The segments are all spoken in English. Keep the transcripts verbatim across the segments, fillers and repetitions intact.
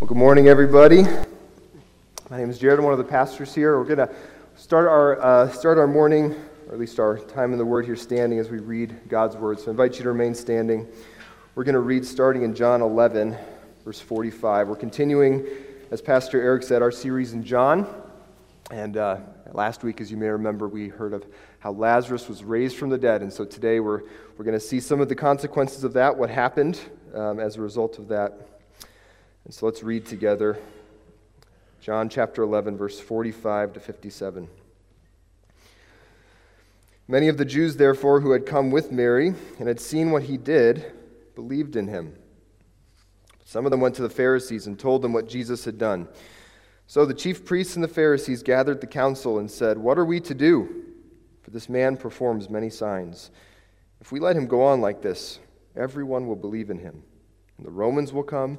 Well, good morning, everybody. My name is Jared. I'm one of the pastors here. We're going to start our uh, start our morning, or at least our time in the Word here, standing as we read God's Word. So I invite you to remain standing. We're going to read starting in John eleven, verse forty-five. We're continuing, as Pastor Eric said, our series in John. And uh, last week, as you may remember, we heard of how Lazarus was raised from the dead. And so today we're, we're going to see some of the consequences of that, what happened um, as a result of that. And so let's read together John chapter eleven, verse forty-five to fifty-seven. Many of the Jews, therefore, who had come with Mary and had seen what he did, believed in him. Some of them went to the Pharisees and told them what Jesus had done. So the chief priests and the Pharisees gathered the council and said, "What are we to do? For this man performs many signs. If we let him go on like this, everyone will believe in him, and the Romans will come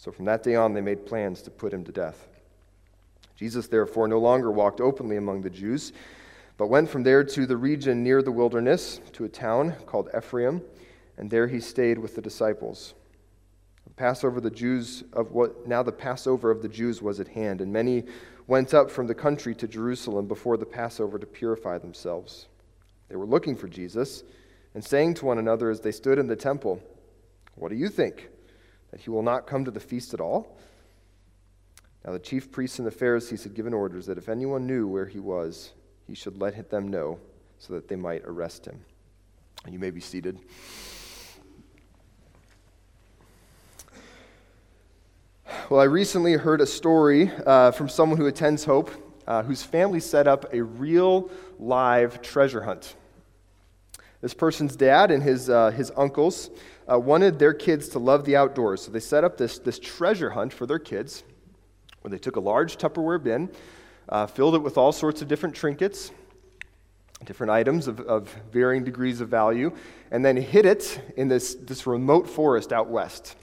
So from that day on, they made plans to put him to death. Jesus, therefore, no longer walked openly among the Jews, but went from there to the region near the wilderness, to a town called Ephraim, and there he stayed with the disciples. The Passover, the Jews of what now the Passover of the Jews was at hand, and many went up from the country to Jerusalem before the Passover to purify themselves. They were looking for Jesus, and saying to one another as they stood in the temple, "What do you think? That he will not come to the feast at all?" Now the chief priests and the Pharisees had given orders that if anyone knew where he was, he should let them know so that they might arrest him. And you may be seated. Well, I recently heard a story uh, from someone who attends Hope, uh, whose family set up a real live treasure hunt. This person's dad and his uh, his uncles uh, wanted their kids to love the outdoors, so they set up this, this treasure hunt for their kids, where they took a large Tupperware bin, uh, filled it with all sorts of different trinkets, different items of, of varying degrees of value, and then hid it in this, this remote forest out west.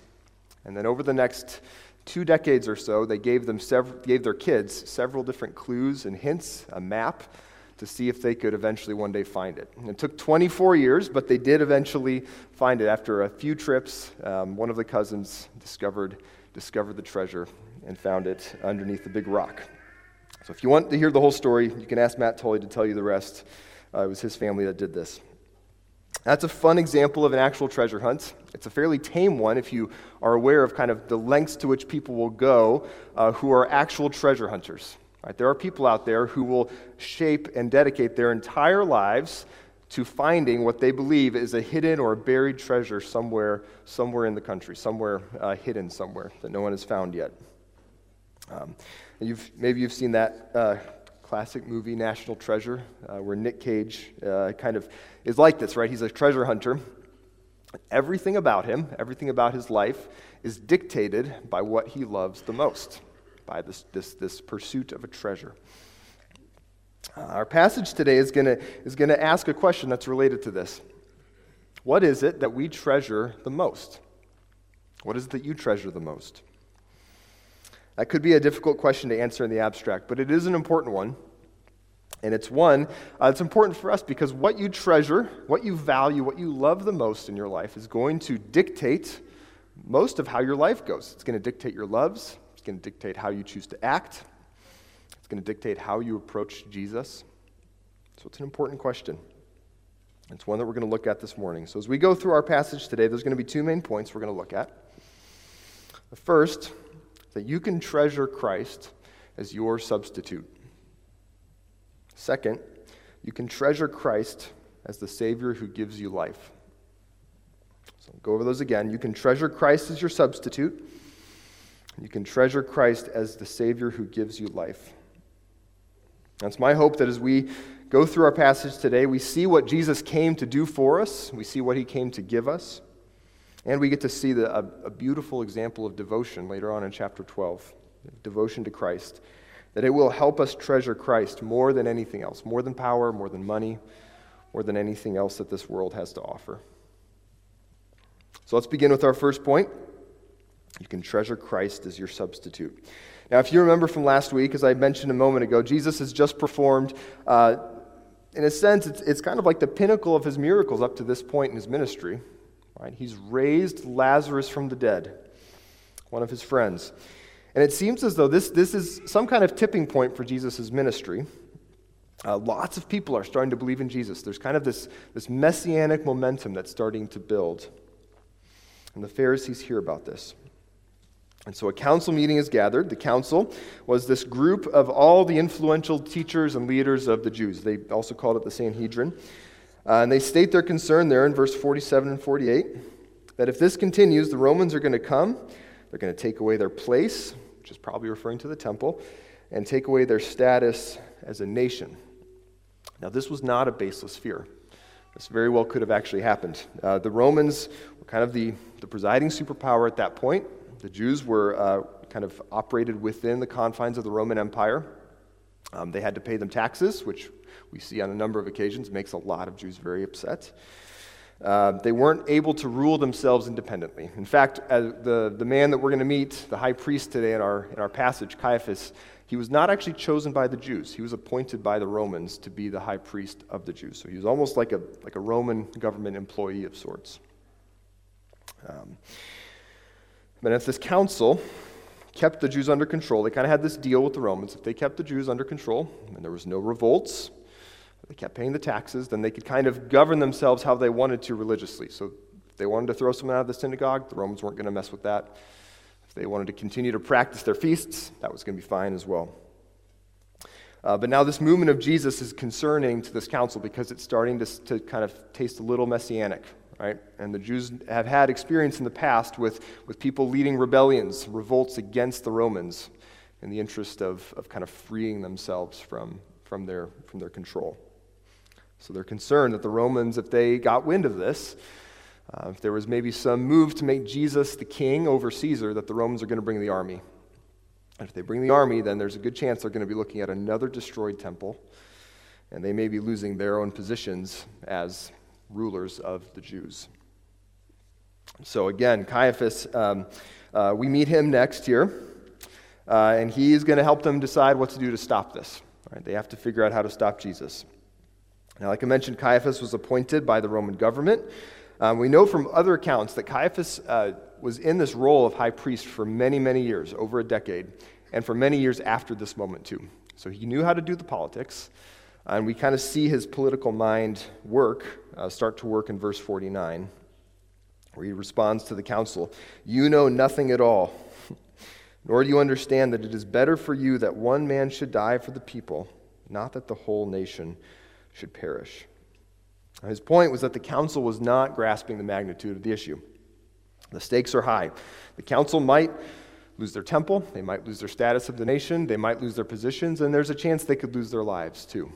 And then over the next two decades or so, they gave them sev- gave their kids several different clues and hints, a map, to see if they could eventually one day find it. And it took twenty-four years, but they did eventually find it. After a few trips, um, one of the cousins discovered discovered the treasure and found it underneath a big rock. So if you want to hear the whole story, you can ask Matt Tolley to tell you the rest. Uh, it was his family that did this. That's a fun example of an actual treasure hunt. It's a fairly tame one if you are aware of kind of the lengths to which people will go uh, who are actual treasure hunters. Right, there are people out there who will shape and dedicate their entire lives to finding what they believe is a hidden or buried treasure somewhere, somewhere in the country, somewhere uh, hidden somewhere that no one has found yet. Um, and you've, maybe you've seen that uh, classic movie, National Treasure, uh, where Nick Cage uh, kind of is like this, right? He's a treasure hunter. Everything about him, everything about his life is dictated by what he loves the most, by this this this pursuit of a treasure. Uh, our passage today is going to is going to ask a question that's related to this. What is it that we treasure the most? What is it that you treasure the most? That could be a difficult question to answer in the abstract, but it is an important one, and it's one uh, it's important for us because what you treasure, what you value, what you love the most in your life is going to dictate most of how your life goes. It's going to dictate your loves. It's going to dictate how you choose to act. It's going to dictate how you approach Jesus. So it's an important question. It's one that we're going to look at this morning. So as we go through our passage today, there's going to be two main points we're going to look at. The first, that you can treasure Christ as your substitute. Second, you can treasure Christ as the Savior who gives you life. So I'll go over those again. You can treasure Christ as your substitute. You can treasure Christ as the Savior who gives you life. And it's my hope that as we go through our passage today, we see what Jesus came to do for us. We see what he came to give us. And we get to see the, a, a beautiful example of devotion later on in chapter twelve, devotion to Christ, that it will help us treasure Christ more than anything else, more than power, more than money, more than anything else that this world has to offer. So let's begin with our first point. You can treasure Christ as your substitute. Now, if you remember from last week, as I mentioned a moment ago, Jesus has just performed, uh, in a sense, it's, it's kind of like the pinnacle of his miracles up to this point in his ministry. Right? He's raised Lazarus from the dead, one of his friends. And it seems as though this, this is some kind of tipping point for Jesus' ministry. Uh, lots of people are starting to believe in Jesus. There's kind of this, this messianic momentum that's starting to build. And the Pharisees hear about this. And so a council meeting is gathered. The council was this group of all the influential teachers and leaders of the Jews. They also called it the Sanhedrin. Uh, and they state their concern there in verse forty-seven and forty-eight, that if this continues, the Romans are going to come, they're going to take away their place, which is probably referring to the temple, and take away their status as a nation. Now, this was not a baseless fear. This very well could have actually happened. Uh, the Romans were kind of the, the presiding superpower at that point. The Jews were uh, kind of operated within the confines of the Roman Empire. Um, they had to pay them taxes, which we see on a number of occasions makes a lot of Jews very upset. Uh, they weren't able to rule themselves independently. In fact, as the, the man that we're going to meet, the high priest today in our, in our passage, Caiaphas, he was not actually chosen by the Jews. He was appointed by the Romans to be the high priest of the Jews. So he was almost like a, like a Roman government employee of sorts. Um, but if this council kept the Jews under control, they kind of had this deal with the Romans. If they kept the Jews under control and there was no revolts, they kept paying the taxes, then they could kind of govern themselves how they wanted to religiously. So if they wanted to throw someone out of the synagogue, the Romans weren't going to mess with that. If they wanted to continue to practice their feasts, that was going to be fine as well. Uh, but now this movement of Jesus is concerning to this council because it's starting to, to kind of taste a little messianic, right? And the Jews have had experience in the past with, with people leading rebellions, revolts against the Romans in the interest of, of kind of freeing themselves from, from, their, from their control. So they're concerned that the Romans, if they got wind of this, uh, if there was maybe some move to make Jesus the king over Caesar, that the Romans are going to bring the army. And if they bring the army, then there's a good chance they're going to be looking at another destroyed temple, and they may be losing their own positions as rulers of the Jews. So again, Caiaphas, um, uh, we meet him next here, uh, and he is going to help them decide what to do to stop this. All right, they have to figure out how to stop Jesus. Now, like I mentioned, Caiaphas was appointed by the Roman government. Um, we know from other accounts that Caiaphas uh, was in this role of high priest for many, many years, over a decade, and for many years after this moment, too. So he knew how to do the politics, and we kind of see his political mind work, uh, start to work in verse forty-nine, where he responds to the council, "You know nothing at all, nor do you understand that it is better for you that one man should die for the people, not that the whole nation should perish." His point was that the council was not grasping the magnitude of the issue. The stakes are high. The council might lose their temple, they might lose their status of the nation, they might lose their positions, and there's a chance they could lose their lives too.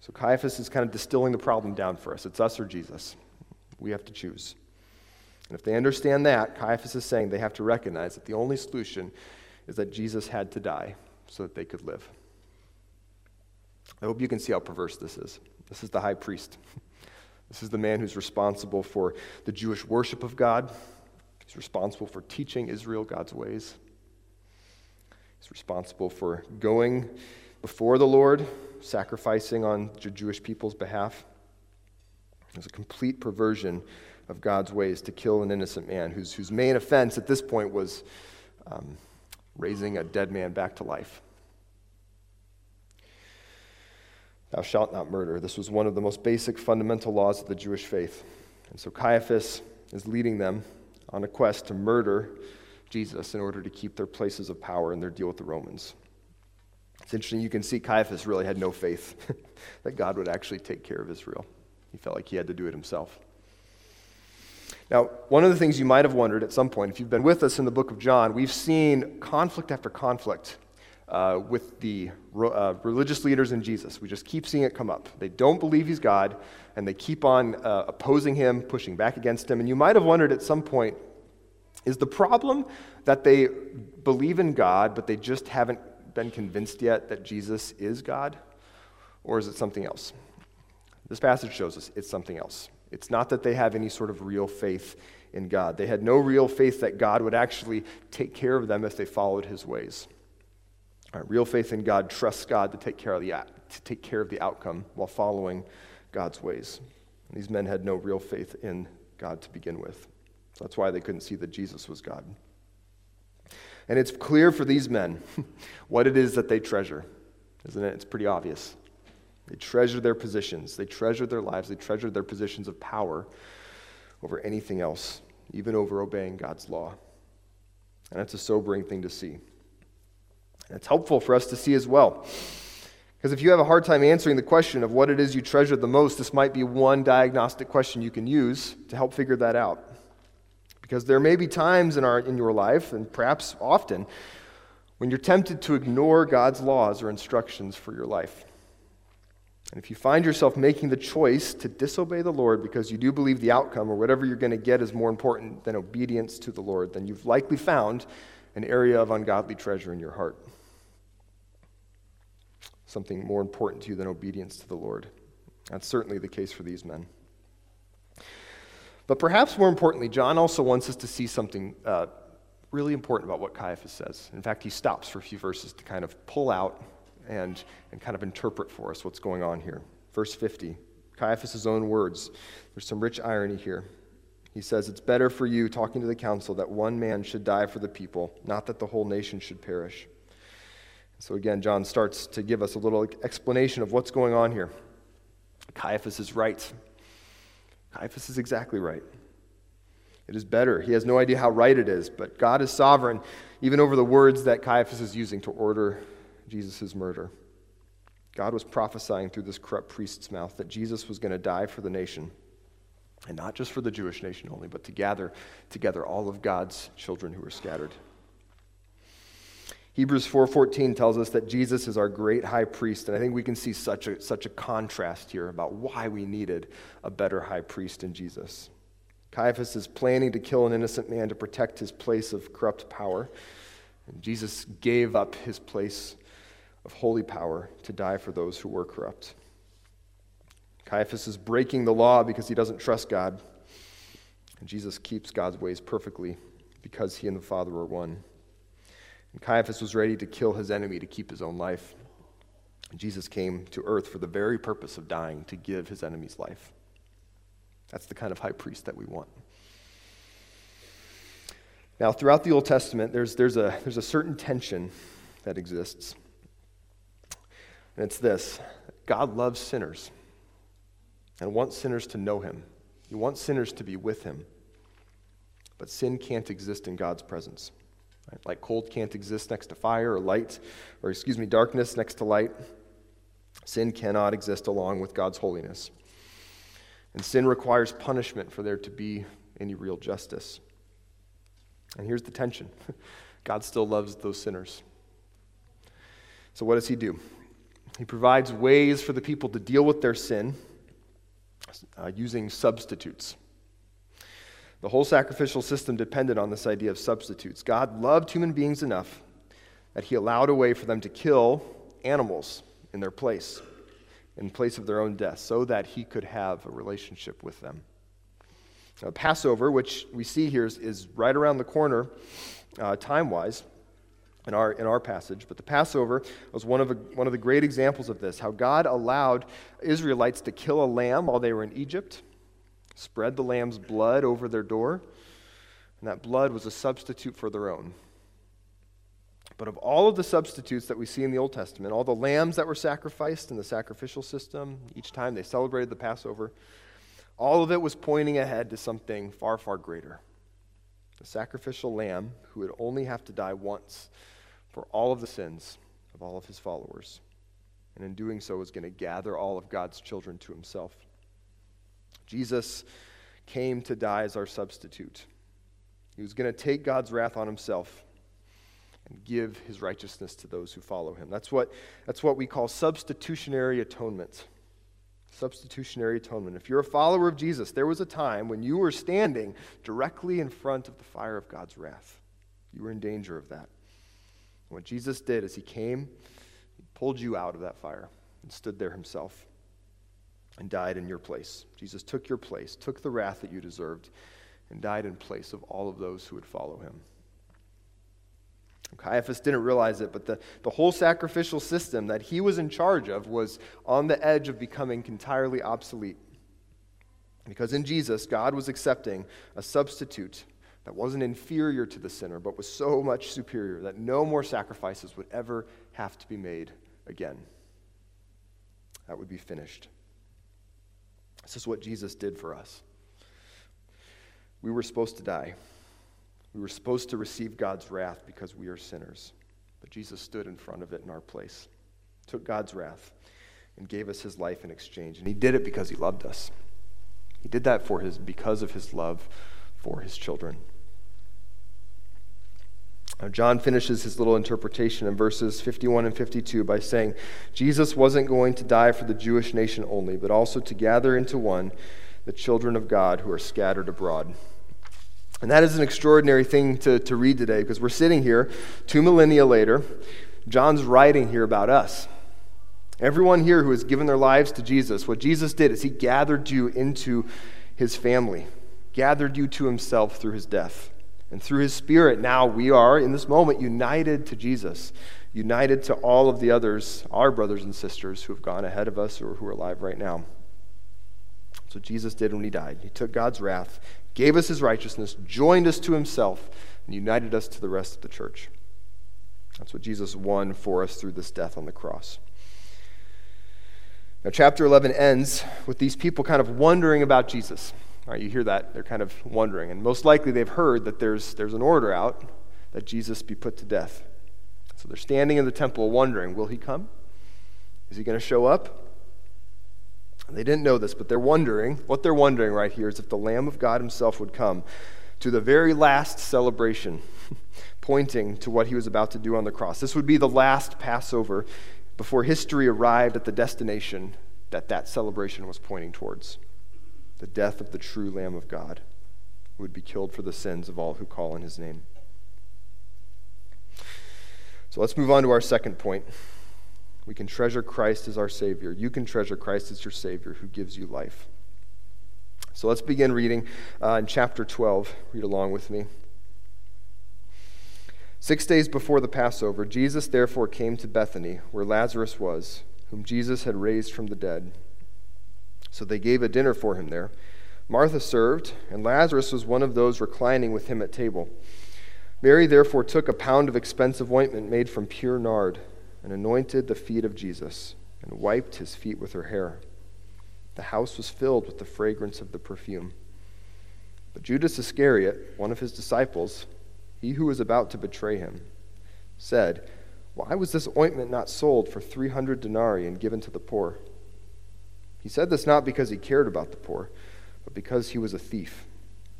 So Caiaphas is kind of distilling the problem down for us. It's us or Jesus. We have to choose. And if they understand that, Caiaphas is saying they have to recognize that the only solution is that Jesus had to die so that they could live. I hope you can see how perverse this is. This is the high priest. This is the man who's responsible for the Jewish worship of God. He's responsible for teaching Israel God's ways. He's responsible for going before the Lord, sacrificing on the Jewish people's behalf. There's a complete perversion of God's ways to kill an innocent man whose, whose main offense at this point was um, raising a dead man back to life. Thou shalt not murder. This was one of the most basic fundamental laws of the Jewish faith. And so Caiaphas is leading them on a quest to murder Jesus in order to keep their places of power and their deal with the Romans. It's interesting, you can see Caiaphas really had no faith that God would actually take care of Israel. He felt like he had to do it himself. Now, one of the things you might have wondered at some point, if you've been with us in the book of John, we've seen conflict after conflict uh, with the uh, religious leaders and Jesus. We just keep seeing it come up. They don't believe he's God, and they keep on uh, opposing him, pushing back against him. And you might have wondered at some point, is the problem that they believe in God, but they just haven't been convinced yet that Jesus is God? Or is it something else? This passage shows us it's something else. It's not that they have any sort of real faith in God. They had no real faith that God would actually take care of them if they followed his ways. All right, real faith in God trusts God to take care of the to take care of the outcome while following God's ways. And these men had no real faith in God to begin with. That's why they couldn't see that Jesus was God. And it's clear for these men what it is that they treasure, isn't it? It's pretty obvious. They treasure their positions. They treasure their lives. They treasure their positions of power over anything else, even over obeying God's law. And that's a sobering thing to see. And it's helpful for us to see as well. Because if you have a hard time answering the question of what it is you treasure the most, this might be one diagnostic question you can use to help figure that out. Because there may be times in our in your life, and perhaps often, when you're tempted to ignore God's laws or instructions for your life. And if you find yourself making the choice to disobey the Lord because you do believe the outcome or whatever you're going to get is more important than obedience to the Lord, then you've likely found an area of ungodly treasure in your heart. Something more important to you than obedience to the Lord. That's certainly the case for these men. But perhaps more importantly, John also wants us to see something uh, really important about what Caiaphas says. In fact, he stops for a few verses to kind of pull out and, and kind of interpret for us what's going on here. Verse fifty, Caiaphas' own words. There's some rich irony here. He says, "It's better for you," talking to the council, "that one man should die for the people, not that the whole nation should perish." So again, John starts to give us a little explanation of what's going on here. Caiaphas is right. Caiaphas is exactly right. It is better. He has no idea how right it is, but God is sovereign, even over the words that Caiaphas is using to order Jesus' murder. God was prophesying through this corrupt priest's mouth that Jesus was going to die for the nation, and not just for the Jewish nation only, but to gather together all of God's children who were scattered. Hebrews four fourteen tells us that Jesus is our great high priest, and I think we can see such a, such a contrast here about why we needed a better high priest in Jesus. Caiaphas is planning to kill an innocent man to protect his place of corrupt power, and Jesus gave up his place of holy power to die for those who were corrupt. Caiaphas is breaking the law because he doesn't trust God, and Jesus keeps God's ways perfectly because he and the Father are one. And Caiaphas was ready to kill his enemy to keep his own life. And Jesus came to earth for the very purpose of dying, to give his enemy's life. That's the kind of high priest that we want. Now, throughout the Old Testament, there's there's a there's a certain tension that exists. And it's this: God loves sinners and wants sinners to know him. He wants sinners to be with him. But sin can't exist in God's presence. Like cold can't exist next to fire or light, or excuse me, darkness next to light. Sin cannot exist along with God's holiness. And sin requires punishment for there to be any real justice. And here's the tension. God still loves those sinners. So what does he do? He provides ways for the people to deal with their sin uh, using substitutes. The whole sacrificial system depended on this idea of substitutes. God loved human beings enough that he allowed a way for them to kill animals in their place, in place of their own death, so that he could have a relationship with them. Now, Passover, which we see here, is, is right around the corner uh, time-wise in our in our passage, but the Passover was one of, a, one of the great examples of this, how God allowed Israelites to kill a lamb while they were in Egypt, spread the lamb's blood over their door, and that blood was a substitute for their own. But of all of the substitutes that we see in the Old Testament, all the lambs that were sacrificed in the sacrificial system, each time they celebrated the Passover, all of it was pointing ahead to something far, far greater. The sacrificial lamb who would only have to die once for all of the sins of all of his followers, and in doing so was going to gather all of God's children to himself. Jesus came to die as our substitute. He was going to take God's wrath on himself and give his righteousness to those who follow him. That's what, that's what we call substitutionary atonement. Substitutionary atonement. If you're a follower of Jesus, there was a time when you were standing directly in front of the fire of God's wrath. You were in danger of that. And what Jesus did is he came, he pulled you out of that fire and stood there himself and died in your place. Jesus took your place, took the wrath that you deserved, and died in place of all of those who would follow him. Caiaphas didn't realize it, but the, the whole sacrificial system that he was in charge of was on the edge of becoming entirely obsolete. Because in Jesus, God was accepting a substitute that wasn't inferior to the sinner, but was so much superior that no more sacrifices would ever have to be made again. That would be finished. This is what Jesus did for us. We were supposed to die. We were supposed to receive God's wrath because we are sinners. But Jesus stood in front of it in our place, took God's wrath, and gave us his life in exchange. And he did it because he loved us. He did that for his because of his love for his children. Now John finishes his little interpretation in verses fifty-one and fifty-two by saying, Jesus wasn't going to die for the Jewish nation only, but also to gather into one the children of God who are scattered abroad. And that is an extraordinary thing to, to read today, because we're sitting here two millennia later. John's writing here about us. Everyone here who has given their lives to Jesus, what Jesus did is he gathered you into his family, gathered you to himself through his death. And through his Spirit, now we are, in this moment, united to Jesus, united to all of the others, our brothers and sisters who have gone ahead of us or who are alive right now. So Jesus did when he died. He took God's wrath, gave us his righteousness, joined us to himself, and united us to the rest of the church. That's what Jesus won for us through this death on the cross. Now, chapter eleven ends with these people kind of wondering about Jesus. All right, you hear that, they're kind of wondering. And most likely they've heard that there's, there's an order out that Jesus be put to death. So they're standing in the temple wondering, will he come? Is he going to show up? They didn't know this, but they're wondering. What they're wondering right here is if the Lamb of God himself would come to the very last celebration, pointing to what he was about to do on the cross. This would be the last Passover before history arrived at the destination that that celebration was pointing towards. The death of the true Lamb of God, who would be killed for the sins of all who call on his name. So let's move on to our second point. We can treasure Christ as our Savior. You can treasure Christ as your Savior who gives you life. So let's begin reading uh, in chapter twelve. Read along with me. Six days before the Passover, Jesus therefore came to Bethany, where Lazarus was, whom Jesus had raised from the dead. So they gave a dinner for him there. Martha served, and Lazarus was one of those reclining with him at table. Mary therefore took a pound of expensive ointment made from pure nard, and anointed the feet of Jesus, and wiped his feet with her hair. The house was filled with the fragrance of the perfume. But Judas Iscariot, one of his disciples, he who was about to betray him, said, "Why was this ointment not sold for three hundred denarii and given to the poor?" He said this not because he cared about the poor, but because he was a thief,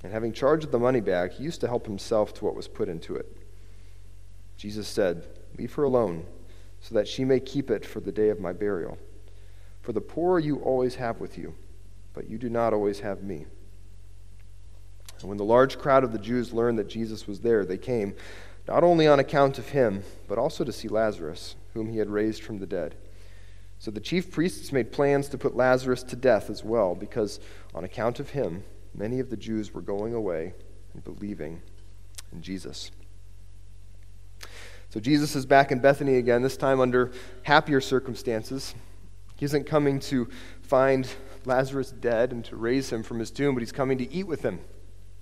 and having charge of the money bag, he used to help himself to what was put into it. Jesus said, "Leave her alone, so that she may keep it for the day of my burial. For the poor you always have with you, but you do not always have me." And when the large crowd of the Jews learned that Jesus was there, they came, not only on account of him, but also to see Lazarus, whom he had raised from the dead. So the chief priests made plans to put Lazarus to death as well, because on account of him, many of the Jews were going away and believing in Jesus. So Jesus is back in Bethany again, this time under happier circumstances. He isn't coming to find Lazarus dead and to raise him from his tomb, but he's coming to eat with him,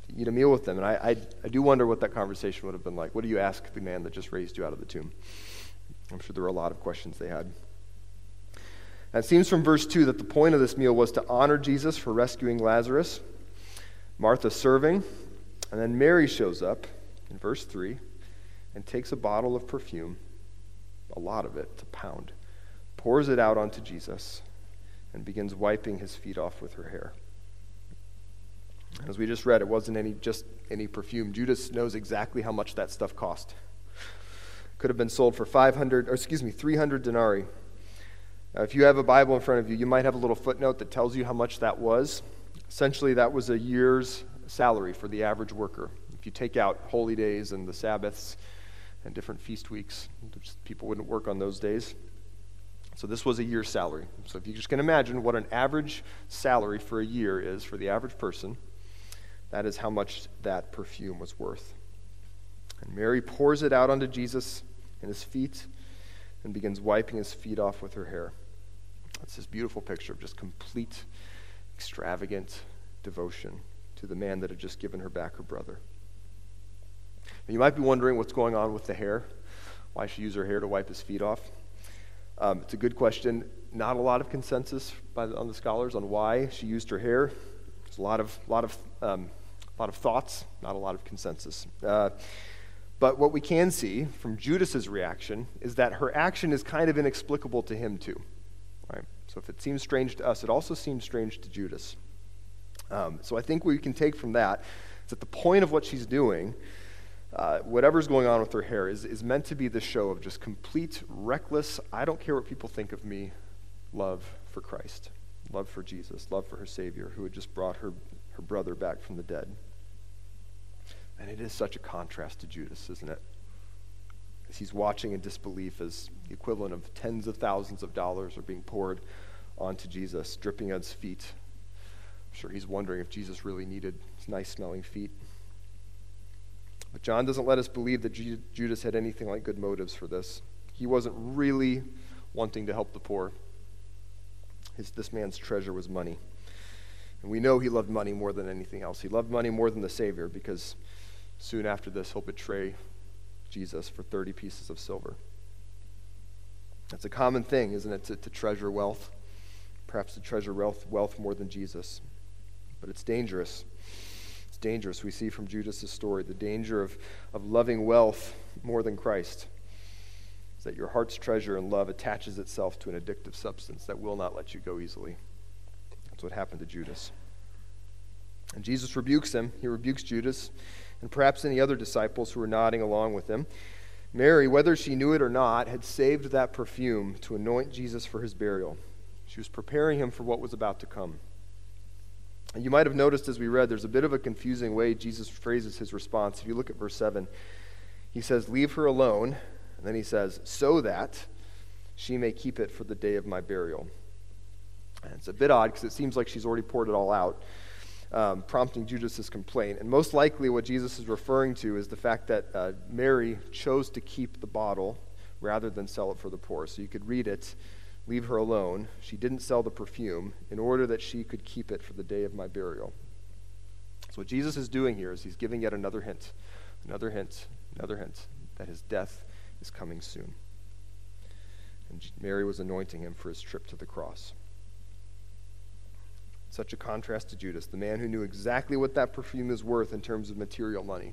to eat a meal with him. And I, I, I do wonder what that conversation would have been like. What do you ask the man that just raised you out of the tomb? I'm sure there were a lot of questions they had. It seems from verse two that the point of this meal was to honor Jesus for rescuing Lazarus, Martha serving, and then Mary shows up in verse three and takes a bottle of perfume, a lot of it, it's a pound, pours it out onto Jesus, and begins wiping his feet off with her hair. As we just read, it wasn't any just any perfume. Judas knows exactly how much that stuff cost. could have been sold for five hundred, or excuse me, three hundred denarii. Uh, if you have a Bible in front of you, you might have a little footnote that tells you how much that was. Essentially, that was a year's salary for the average worker. If you take out holy days and the Sabbaths and different feast weeks, people wouldn't work on those days. So this was a year's salary. So if you just can imagine what an average salary for a year is for the average person, that is how much that perfume was worth. And Mary pours it out onto Jesus and his feet and begins wiping his feet off with her hair. It's this beautiful picture of just complete, extravagant devotion to the man that had just given her back her brother. Now, you might be wondering what's going on with the hair, why she used her hair to wipe his feet off. Um, it's a good question. Not a lot of consensus by the, on the scholars on why she used her hair. There's a lot of lot of um, lot of thoughts, not a lot of consensus. Uh, but what we can see from Judas's reaction is that her action is kind of inexplicable to him too. Right? So if it seems strange to us, it also seems strange to Judas. Um, so I think what we can take from that is that the point of what she's doing, Uh, whatever's going on with her hair, is, is meant to be the show of just complete, reckless, I don't care what people think of me, love for Christ, love for Jesus, love for her Savior, who had just brought her, her brother back from the dead. And it is such a contrast to Judas, isn't it? As he's watching in disbelief as the equivalent of tens of thousands of dollars are being poured onto Jesus, dripping on his feet. I'm sure he's wondering if Jesus really needed his nice-smelling feet. But John doesn't let us believe that Judas had anything like good motives for this. He wasn't really wanting to help the poor. His, this man's treasure was money. And we know he loved money more than anything else. He loved money more than the Savior, because soon after this, he'll betray Jesus for thirty pieces of silver. That's a common thing, isn't it, to, to treasure wealth, perhaps to treasure wealth, wealth more than Jesus. But it's dangerous. It's dangerous. We see from Judas' story the danger of, of loving wealth more than Christ. It's that your heart's treasure and love attaches itself to an addictive substance that will not let you go easily. That's what happened to Judas. And Jesus rebukes him. He rebukes Judas and perhaps any other disciples who were nodding along with him. Mary, whether she knew it or not, had saved that perfume to anoint Jesus for his burial. She was preparing him for what was about to come. And you might have noticed as we read, there's a bit of a confusing way Jesus phrases his response. If you look at verse seven, he says, "Leave her alone," and then he says, "so that she may keep it for the day of my burial." And it's a bit odd because it seems like she's already poured it all out, um, prompting Judas's complaint. And most likely what Jesus is referring to is the fact that uh, Mary chose to keep the bottle rather than sell it for the poor. So you could read it, "Leave her alone. She didn't sell the perfume in order that she could keep it for the day of my burial." So what Jesus is doing here is he's giving yet another hint, another hint, another hint that his death is coming soon. And Mary was anointing him for his trip to the cross. Such a contrast to Judas, the man who knew exactly what that perfume is worth in terms of material money.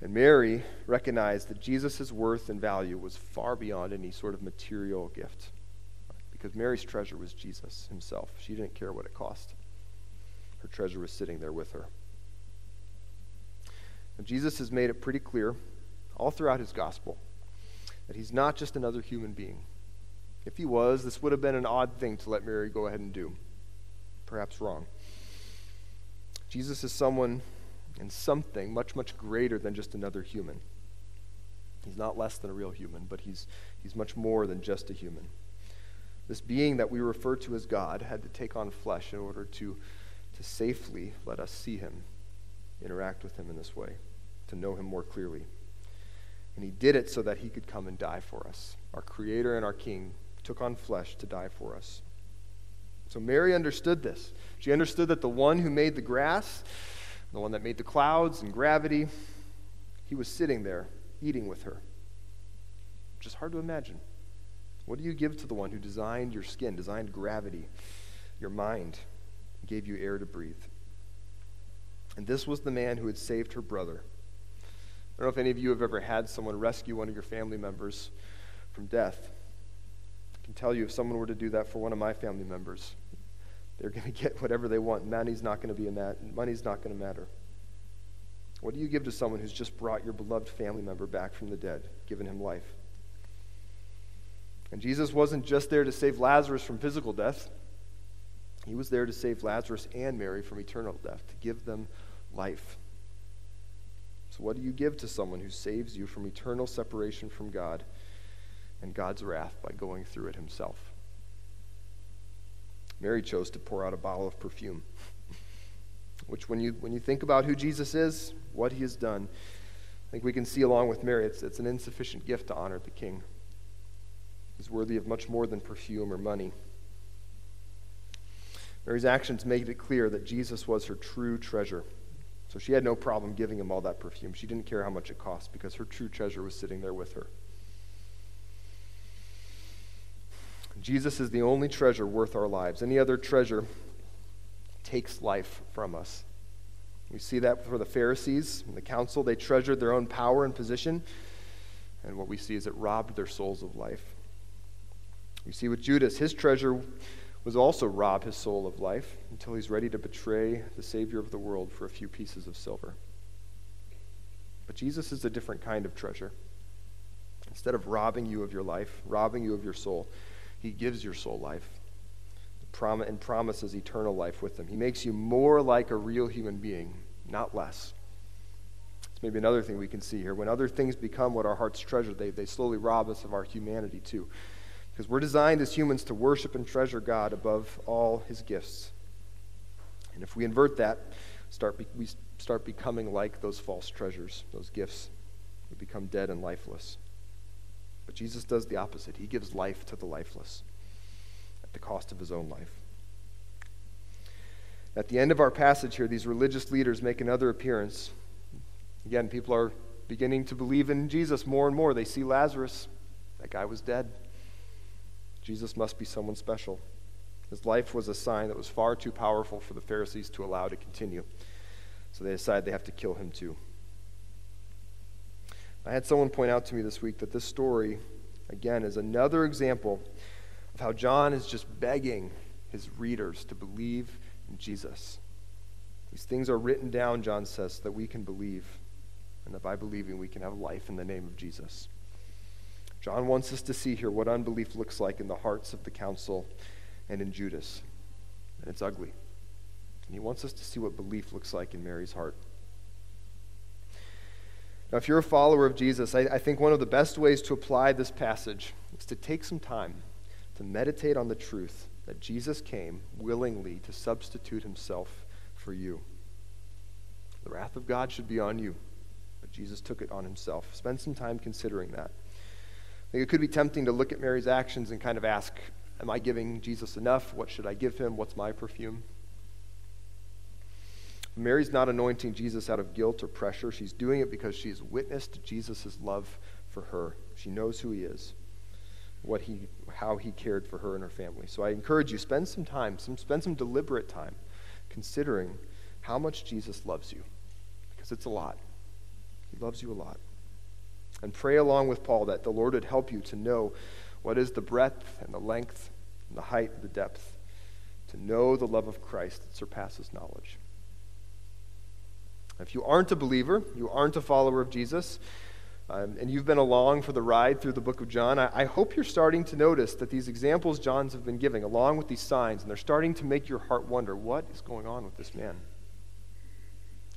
And Mary recognized that Jesus' worth and value was far beyond any sort of material gift, because Mary's treasure was Jesus himself. She didn't care what it cost. Her treasure was sitting there with her. And Jesus has made it pretty clear all throughout his gospel that he's not just another human being. If he was, this would have been an odd thing to let Mary go ahead and do. Perhaps wrong. Jesus is someone and something much, much greater than just another human. He's not less than a real human, but he's, he's much more than just a human. This being that we refer to as God had to take on flesh in order to, to safely let us see him, interact with him in this way, to know him more clearly. And he did it so that he could come and die for us. Our Creator and our King took on flesh to die for us. So Mary understood this. She understood that the one who made the grass, the one that made the clouds and gravity, he was sitting there eating with her, which is hard to imagine. What do you give to the one who designed your skin, designed gravity, your mind, gave you air to breathe? And this was the man who had saved her brother. I don't know if any of you have ever had someone rescue one of your family members from death. I can tell you, if someone were to do that for one of my family members, they're going to get whatever they want. Money's not going to be a mat- money's not going to matter. What do you give to someone who's just brought your beloved family member back from the dead, given him life? And Jesus wasn't just there to save Lazarus from physical death. He was there to save Lazarus and Mary from eternal death, to give them life. So what do you give to someone who saves you from eternal separation from God and God's wrath by going through it himself? Mary chose to pour out a bottle of perfume, which when you when you think about who Jesus is, what he has done, I think we can see along with Mary, it's, it's an insufficient gift to honor the King. He's worthy of much more than perfume or money. Mary's actions made it clear that Jesus was her true treasure. So she had no problem giving him all that perfume. She didn't care how much it cost because her true treasure was sitting there with her. Jesus is the only treasure worth our lives. Any other treasure takes life from us. We see that for the Pharisees and the council. They treasured their own power and position. And what we see is it robbed their souls of life. We see with Judas, his treasure was also rob his soul of life until he's ready to betray the Savior of the world for a few pieces of silver. But Jesus is a different kind of treasure. Instead of robbing you of your life, robbing you of your soul, he gives your soul life and promises eternal life with him. He makes you more like a real human being, not less. It's maybe another thing we can see here. When other things become what our hearts treasure, they, they slowly rob us of our humanity too. Because we're designed as humans to worship and treasure God above all his gifts. And if we invert that, start be- we start becoming like those false treasures, those gifts. We become dead and lifeless. But Jesus does the opposite. He gives life to the lifeless at the cost of his own life. At the end of our passage here, these religious leaders make another appearance. Again, people are beginning to believe in Jesus more and more. They see Lazarus. That guy was dead. Jesus must be someone special. His life was a sign that was far too powerful for the Pharisees to allow to continue. So they decide they have to kill him too. I had someone point out to me this week that this story, again, is another example of how John is just begging his readers to believe in Jesus. These things are written down, John says, so that we can believe, and that by believing we can have life in the name of Jesus. John wants us to see here what unbelief looks like in the hearts of the council and in Judas. And it's ugly. And he wants us to see what belief looks like in Mary's heart. Now, if you're a follower of Jesus, I, I think one of the best ways to apply this passage is to take some time to meditate on the truth that Jesus came willingly to substitute himself for you. The wrath of God should be on you, but Jesus took it on himself. Spend some time considering that. I think it could be tempting to look at Mary's actions and kind of ask, am I giving Jesus enough? What should I give him? What's my perfume? Mary's not anointing Jesus out of guilt or pressure. She's doing it because she's witness to Jesus' love for her. She knows who he is, what he, how he cared for her and her family. So I encourage you, spend some time, some, spend some deliberate time considering how much Jesus loves you, because it's a lot. He loves you a lot. And pray along with Paul that the Lord would help you to know what is the breadth and the length and the height and the depth, to know the love of Christ that surpasses knowledge. If you aren't a believer, you aren't a follower of Jesus, um, and you've been along for the ride through the book of John, I, I hope you're starting to notice that these examples John's have been giving, along with these signs, and they're starting to make your heart wonder, what is going on with this man?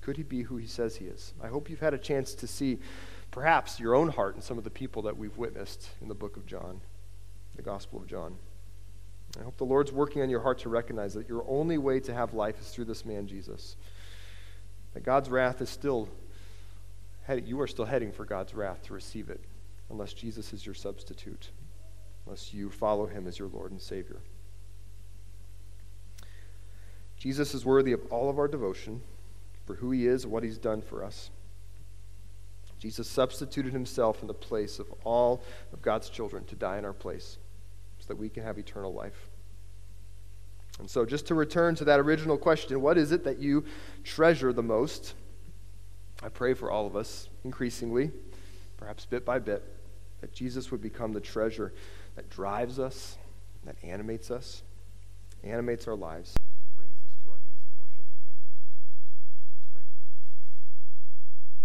Could he be who he says he is? I hope you've had a chance to see perhaps your own heart and some of the people that we've witnessed in the book of John, the Gospel of John. I hope the Lord's working on your heart to recognize that your only way to have life is through this man, Jesus. That God's wrath is still, headed, you are still heading for God's wrath to receive it, unless Jesus is your substitute, unless you follow him as your Lord and Savior. Jesus is worthy of all of our devotion for who he is and what he's done for us. Jesus substituted himself in the place of all of God's children to die in our place so that we can have eternal life. And so just to return to that original question, what is it that you treasure the most? I pray for all of us, increasingly, perhaps bit by bit, that Jesus would become the treasure that drives us, that animates us, animates our lives.